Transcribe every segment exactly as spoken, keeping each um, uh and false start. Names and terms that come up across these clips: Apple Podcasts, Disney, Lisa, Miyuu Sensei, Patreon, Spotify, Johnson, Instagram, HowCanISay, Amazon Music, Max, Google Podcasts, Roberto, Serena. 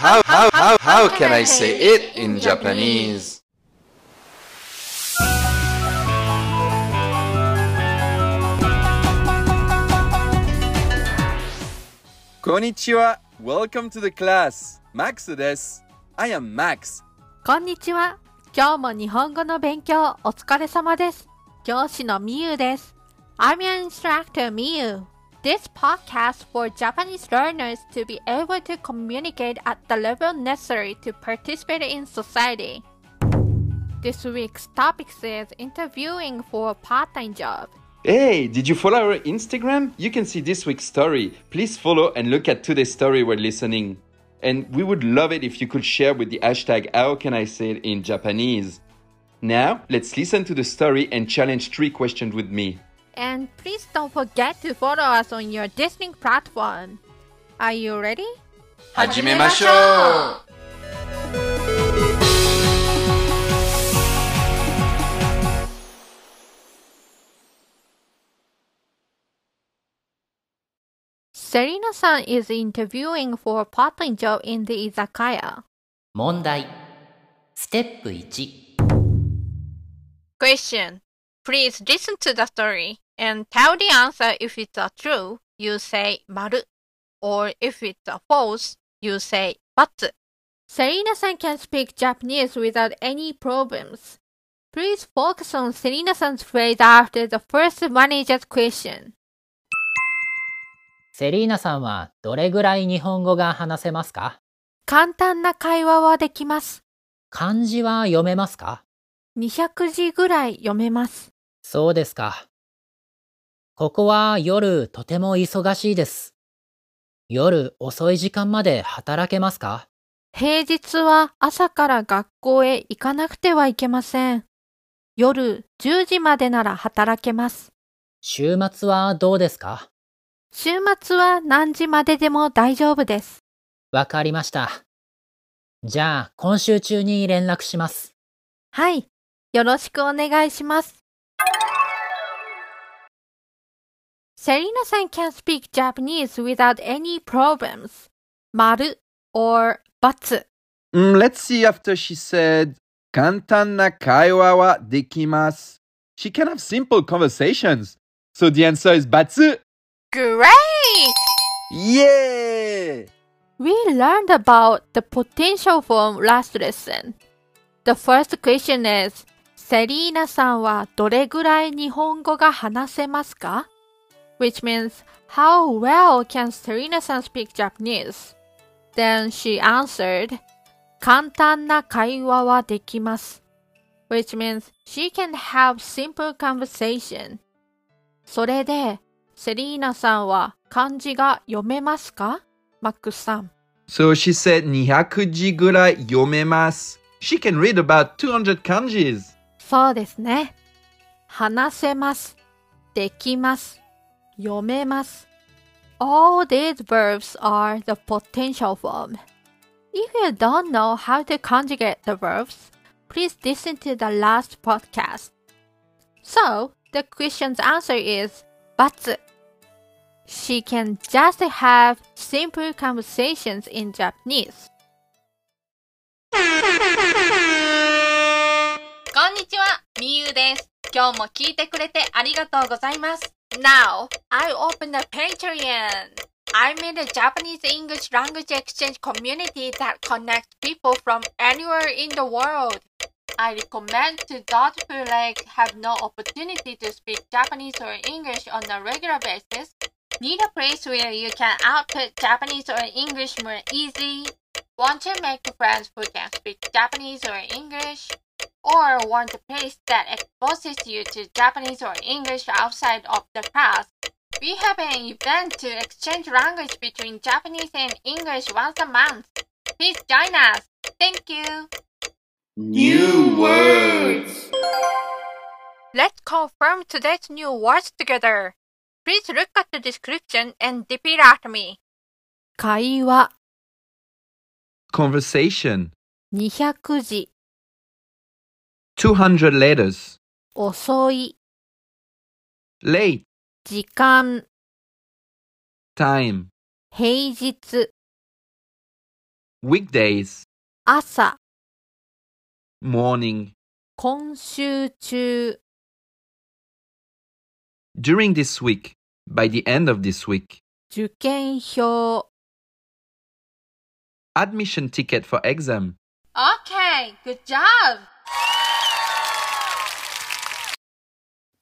How, how, how, how can I say it in Japanese? こんにちは。 Welcome to the class. Max です。I am Max. こんにちは。今日も日本語の勉強お疲れ様です。教師のみゆです。I'm your instructor, Miyu.This podcast for Japanese learners to be able to communicate at the level necessary to participate in society. This week's topic is interviewing for a part-time job. Hey, did you follow our Instagram? You can see this week's story. Please follow and look at today's story while listening. And we would love it if you could share with the hashtag HowCanISay in Japanese. Now, let's listen to the story and challenge three questions with me.And please don't forget to follow us on your Disney platform. Are you ready? 始めましょう。Serena san is interviewing for a part-time job in the izakaya. 問題。ステップいち。Question. Please listen to the story.And tell the answer if it's a true, you say 丸 or if it's a false, you say ×. Serena-san can speak Japanese without any problems. Please focus on Serena-san's phrase after the first manager's question. Serena-san はどれぐらい日本語が話せますか？簡単な会話はできます。漢字は読めますか？にひゃく字ぐらい読めます。そうですか。ここは夜とても忙しいです。夜遅い時間まで働けますか？平日は朝から学校へ行かなくてはいけません。夜じゅうじまでなら働けます。週末はどうですか？週末は何時まででも大丈夫です。わかりました。じゃあ今週中に連絡します。はい、よろしくお願いします。Serena-san can speak Japanese without any problems. 丸 or ×. Mm, let's see after she said, 簡単な会話はできます。She can have simple conversations. So the answer is ×. Great! Yay! We learned about the potential form last lesson. The first question is, Serena-san はどれぐらい日本語が話せますか?Which means, how well can Serena-san speak Japanese? Then she answered, 簡単な会話はできます。Which means, she can have simple conversation. それで、Serena-san は漢字が読めますか？マックさん。So she said, にひゃく字ぐらい読めます。She can read about two hundred kanjis. そうですね。話せます。できます。読めます。All these verbs are the potential form. If you don't know how to conjugate the verbs, please listen to the last podcast. So, the question's answer is ×. She can just have simple conversations in Japanese. こんにちは、みゆです。今日も聞いてくれてありがとうございます。Now, I opened a Patreon. I made a Japanese-English language exchange community that connects people from anywhere in the world. I recommend to those who like have no opportunity to speak Japanese or English on a regular basis, need a place where you can output Japanese or English more easy, want to make friends who can speak Japanese or English,or want a place that exposes you to Japanese or English outside of the class. We have an event to exchange language between Japanese and English once a month. Please join us. Thank you. New words. Let's confirm today's new words together. Please look at the description and repeat after me. 会話 Conversation にひゃく字two hundred letters. 遅い late. 時間 time. 平日 weekdays 朝 morning 今週中 during this week by the end of this week 受験票 admission ticket for exam Okay, good job!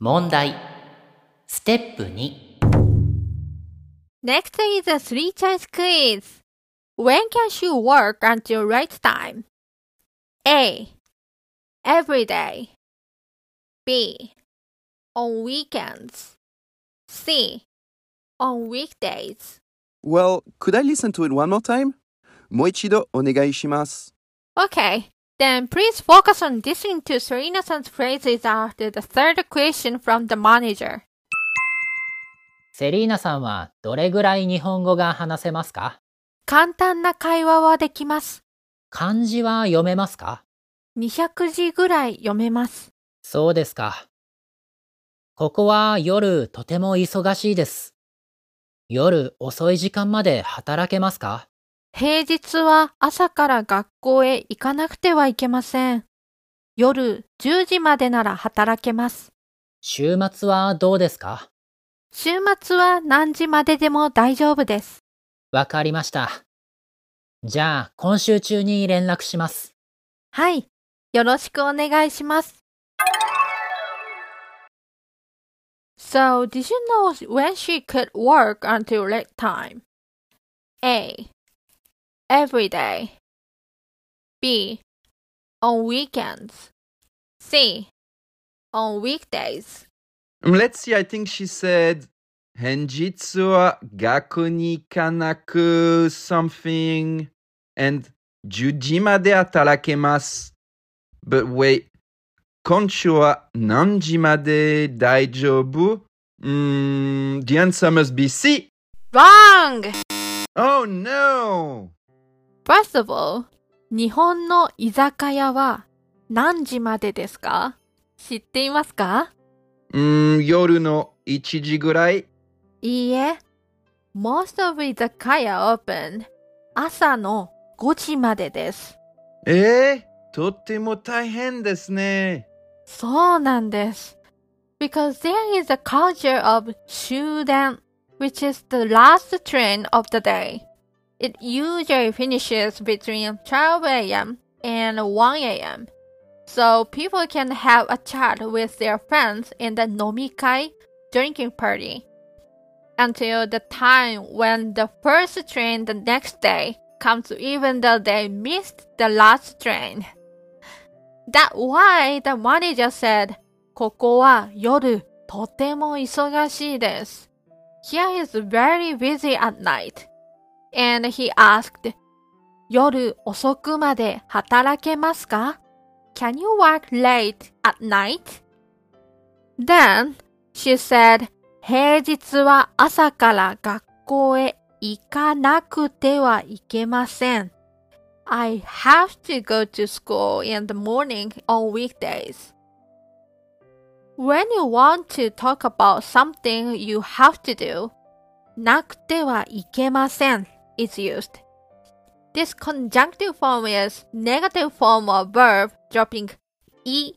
問題 Step 2 Next is a three choice quiz. When can she work until right time? A. Every day. B. On weekends. C. On weekdays. Well, could I listen to it one more time? もう一度お願いします。Okay, then please focus on listening to Serena-san's phrases after the third question from the manager. セリーナさんはどれぐらい日本語が話せますか？簡単な会話はできます。漢字は読めますか？にひゃく字ぐらい読めます。そうですか。ここは夜とても忙しいです。夜遅い時間まで働けますか？平日は朝から学校へ行かなくてはいけません。夜じゅうじまでなら働けます。週末はどうですか？週末は何時まででも大丈夫です。わかりました。じゃあ今週中に連絡します。はい、よろしくお願いします。So, did you know when she could work until late time? A.Every day. B. On weekends. C. On weekdays. Let's see, I think she said, Henjitsu wa gakkou ni ikanaku something, and juji made atarakemasu. But wait, konshu wa nanji made daijoubu? Mm, the answer must be C. Wrong! Oh no!First of all, 日本の居酒屋は何時までですか？知っていますか？うーん、夜のいちじぐらい。いいえ、most of 居酒屋 open 朝のごじまでです。えー、とっても大変ですね。そうなんです。Because there is a culture of 終電 which is the last train of the day.It usually finishes between twelve a.m. and one a.m. So people can have a chat with their friends in the nomikai drinking party until the time when the first train the next day comes even though they missed the last train. That's why the manager said, ここは夜とても忙しいです。Here is very busy at night.And he asked, 夜遅くまで働けますか? Can you work late at night? Then she said, 平日は朝から学校へ行かなくてはいけません。I have to go to school in the morning on weekdays. When you want to talk about something you have to do, なくてはいけません。is used. This conjunctive form is negative form of verb dropping e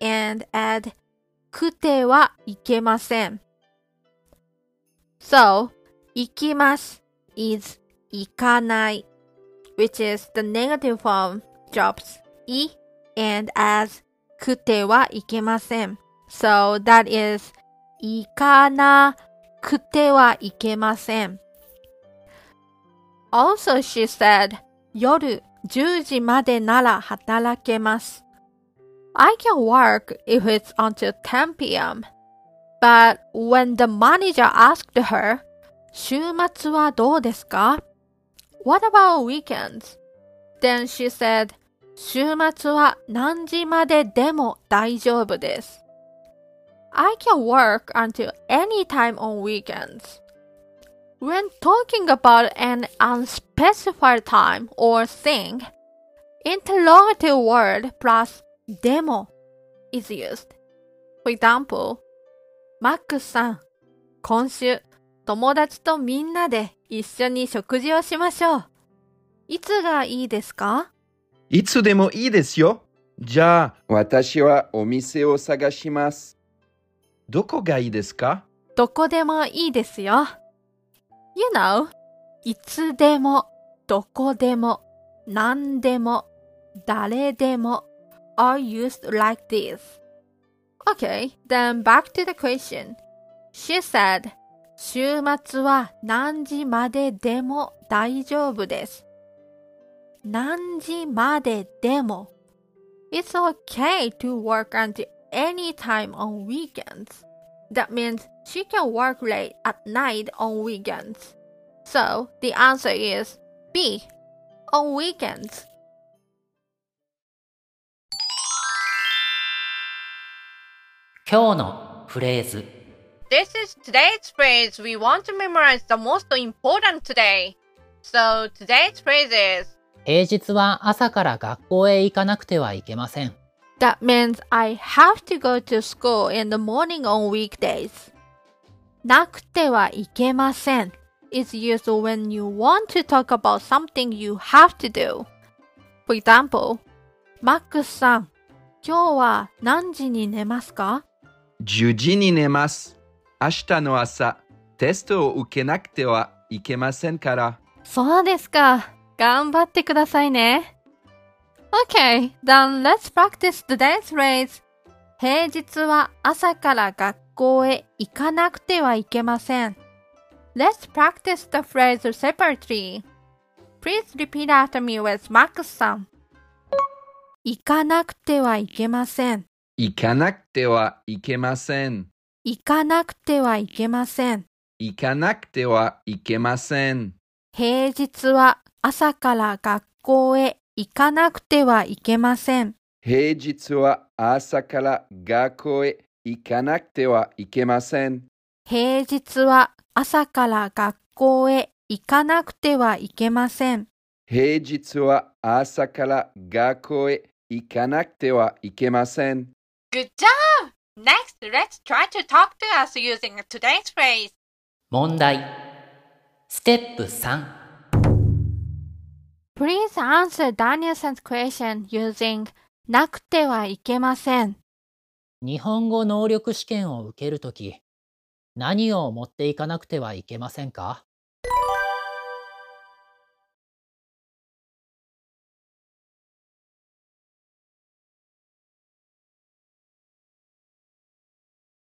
and add くてはいけません。So, 行きます is 行かない which is the negative form drops e and adds くてはいけません。So, that is 行かなくてはいけません。Also, she said, 夜じゅうじまでなら働けます。I can work if it's until ten p.m. But when the manager asked her, 週末はどうですか? What about weekends? Then she said, 週末は何時まででも大丈夫です。I can work until any time on weekends.When talking about an unspecified time or thing, interrogative word plus demo is used. For example, Max さん、今週友達とみんなで一緒に食事をしましょう。いつがいいですか？いつでもいいですよ。じゃあ、私はお店を探します。どこがいいですか？どこでもいいですよ。You know, いつでも、どこでも、何でも、誰でも are used like this. Okay, then back to the question. She said, 週末は何時まででも大丈夫です。何時まででも It's okay to work until any time on weekends. That means she can work late at night on weekends. So, the answer is B. On weekends. 今日のフレーズ This is today's phrase. We want to memorize the most important today. So, today's phrase is平日は朝から学校へ行かなくてはいけません。That means I have to go to school in the morning on weekdays. なくてはいけません is used when you want to talk about something you have to do. For example, Max さん、今日は何時に寝ますか？じゅうじに寝ます。明日の朝、テストを受けなくてはいけませんから。そうですか。頑張ってくださいね。Okay, then let's practice today's phrase. 平日は朝から学校へ行かなくてはいけません。Let's practice the phrase separately. Please repeat after me with Max さん。行かなくてはいけません。行かなくてはいけません。行かなくてはいけません。行かなくてはいけません。平日は朝から学校へ行かなくてはいけません。平日は朝から学校へ行かなくてはいけません。平日は朝から学校へ行かなくてはいけません。平日は朝から学校へ行かなくてはいけません。Good job! Next, let's try to talk to us using today's phrase. 問題ステップさんPlease answer Danielson's question using なくてはいけません。日本語能力試験を受けるとき、何を持っていかなくてはいけませんか？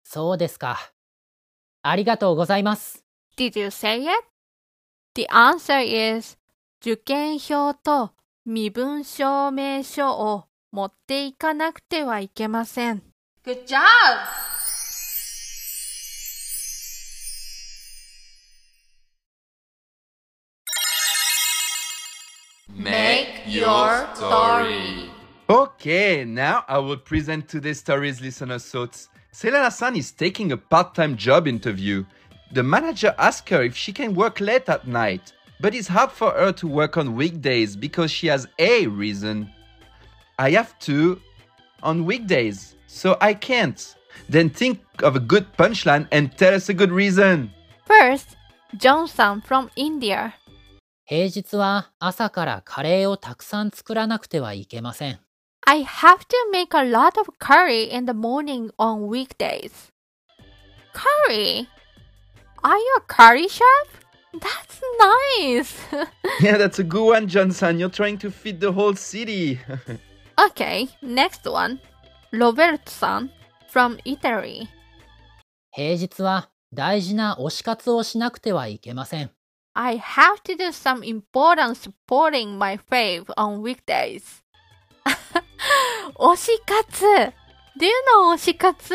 そうですか。ありがとうございます。Did you say it? The answer is受験票と身分証明書を持っていかなくてはいけません。Good job! Make your story. Okay, now I will present today's story's listener thoughts. Serena-san is taking a part-time job interview. The manager asks her if she can work late at night.But it's hard for her to work on weekdays because she has a reason. I have to on weekdays, so I can't. Then think of a good punchline and tell us a good reason. First, Johnson from India. 平日は朝からカレーをたくさん作らなくてはいけません。I have to make a lot of curry in the morning on weekdays. Curry? Are you a curry chef?That's nice! Yeah, that's a good one, Johnson. You're trying to feed the whole city. Okay, next one. Roberto-san from Italy. 平日は大事な推し活をしなくてはいけません。I have to do some important supporting my fave on weekdays. 推し活 Do you know 推し活?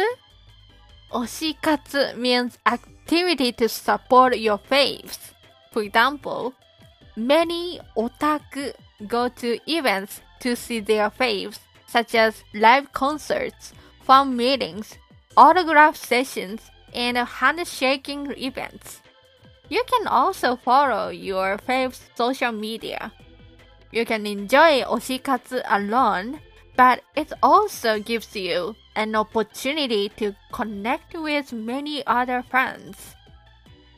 推し活 means activity.Activity to support your faves. For example, many otaku go to events to see their faves, such as live concerts, fan meetings, autograph sessions, and handshaking events. You can also follow your faves' social media. You can enjoy oshikatsu alone, but it also gives youAn opportunity to connect with many other friends.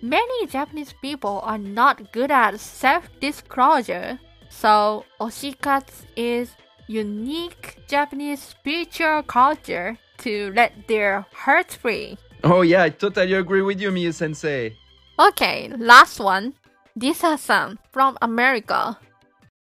Many Japanese people are not good at self-disclosure, So, oshikatsu is unique Japanese spiritual culture to let their hearts free. Oh yeah, I totally agree with you, Miyu-sensei. Okay, last one. Lisa-san from America.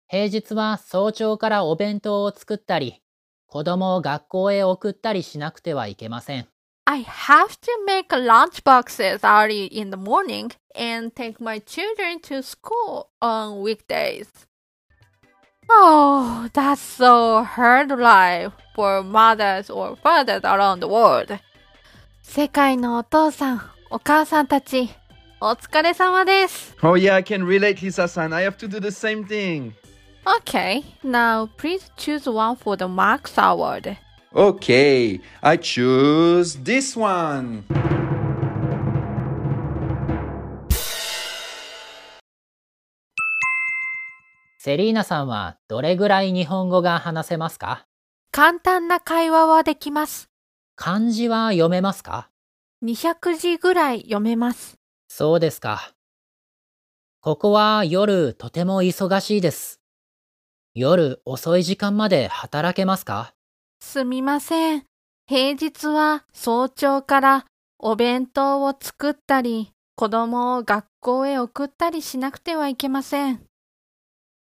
平日は早朝からお弁当を作ったり、子供を学校へ送ったりしなくてはいけません。I have to make lunch boxes early in the morning and take my children to school on weekdays. Oh, that's so hard life for mothers or fathers around the world. 世界のお父さん、お母さんたち、お疲れ様です。Oh yeah, I can relate, Lisa-san. I have to do the same thing. Okay, now please choose one for the Max Award.Okay, I choose this one. Serena さんはどれぐらい日本語が話せますか？簡単な会話はできます。漢字は読めますか？にひゃくじぐらい読めます。そうですか。ここは夜とても忙しいです。夜遅い時間まで働けますか？すみません。平日は早朝からお弁当を作ったり、子供を学校へ送ったりしなくてはいけません。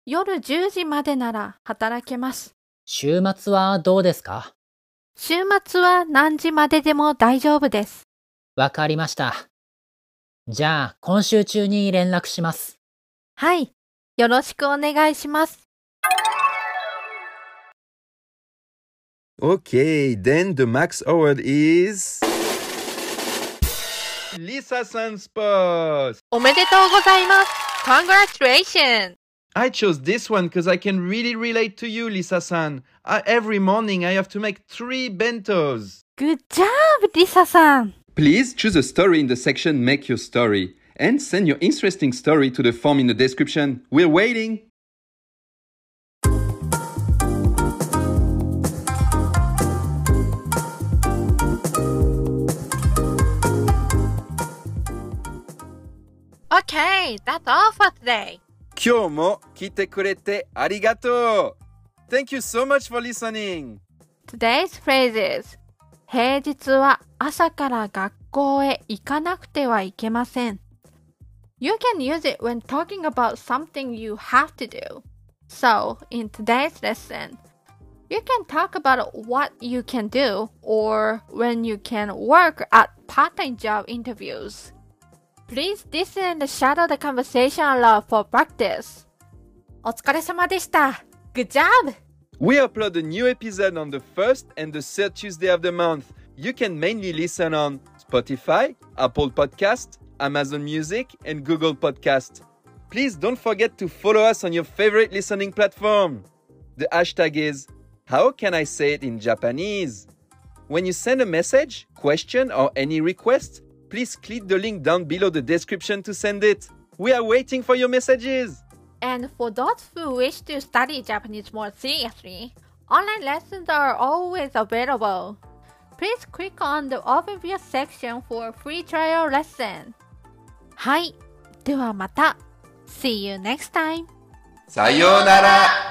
夜じゅうじまでなら働けます。週末はどうですか？週末は何時まででも大丈夫です。わかりました。じゃあ今週中に連絡します。はい、よろしくお願いします。Okay, then the Max Award is... Lisa-san's post! おめでとうございます! Congratulations! I chose this one because I can really relate to you, Lisa-san. I, every morning I have to make three bentos. Good job, Lisa-san! Please choose a story in the section Make Your Story and send your interesting story to the form in the description. We're waiting!Okay, that's all for today. 今日も来てくれてありがとう。 Thank you so much for listening. Today's phrases. 平日は朝から学校へ行かなくてはいけません。 You can use it when talking about something you have to do. So, in today's lesson, you can talk about what you can do or when you can work at part-time job interviews.Please listen and shadow the conversation aloud for practice. お疲れ様でした。Good job! We upload a new episode on the first and the third Tuesday of the month. You can mainly listen on Spotify, Apple Podcasts, Amazon Music, and Google Podcasts. Please don't forget to follow us on your favorite listening platform. The hashtag is HowCanISay in Japanese. When you send a message, question, or any request,Please click the link down below the description to send it. We are waiting for your messages. And for those who wish to study Japanese more seriously, online lessons are always available. Please click on the overview section for a free trial lesson. はい、ではまた。See you next time. さようなら。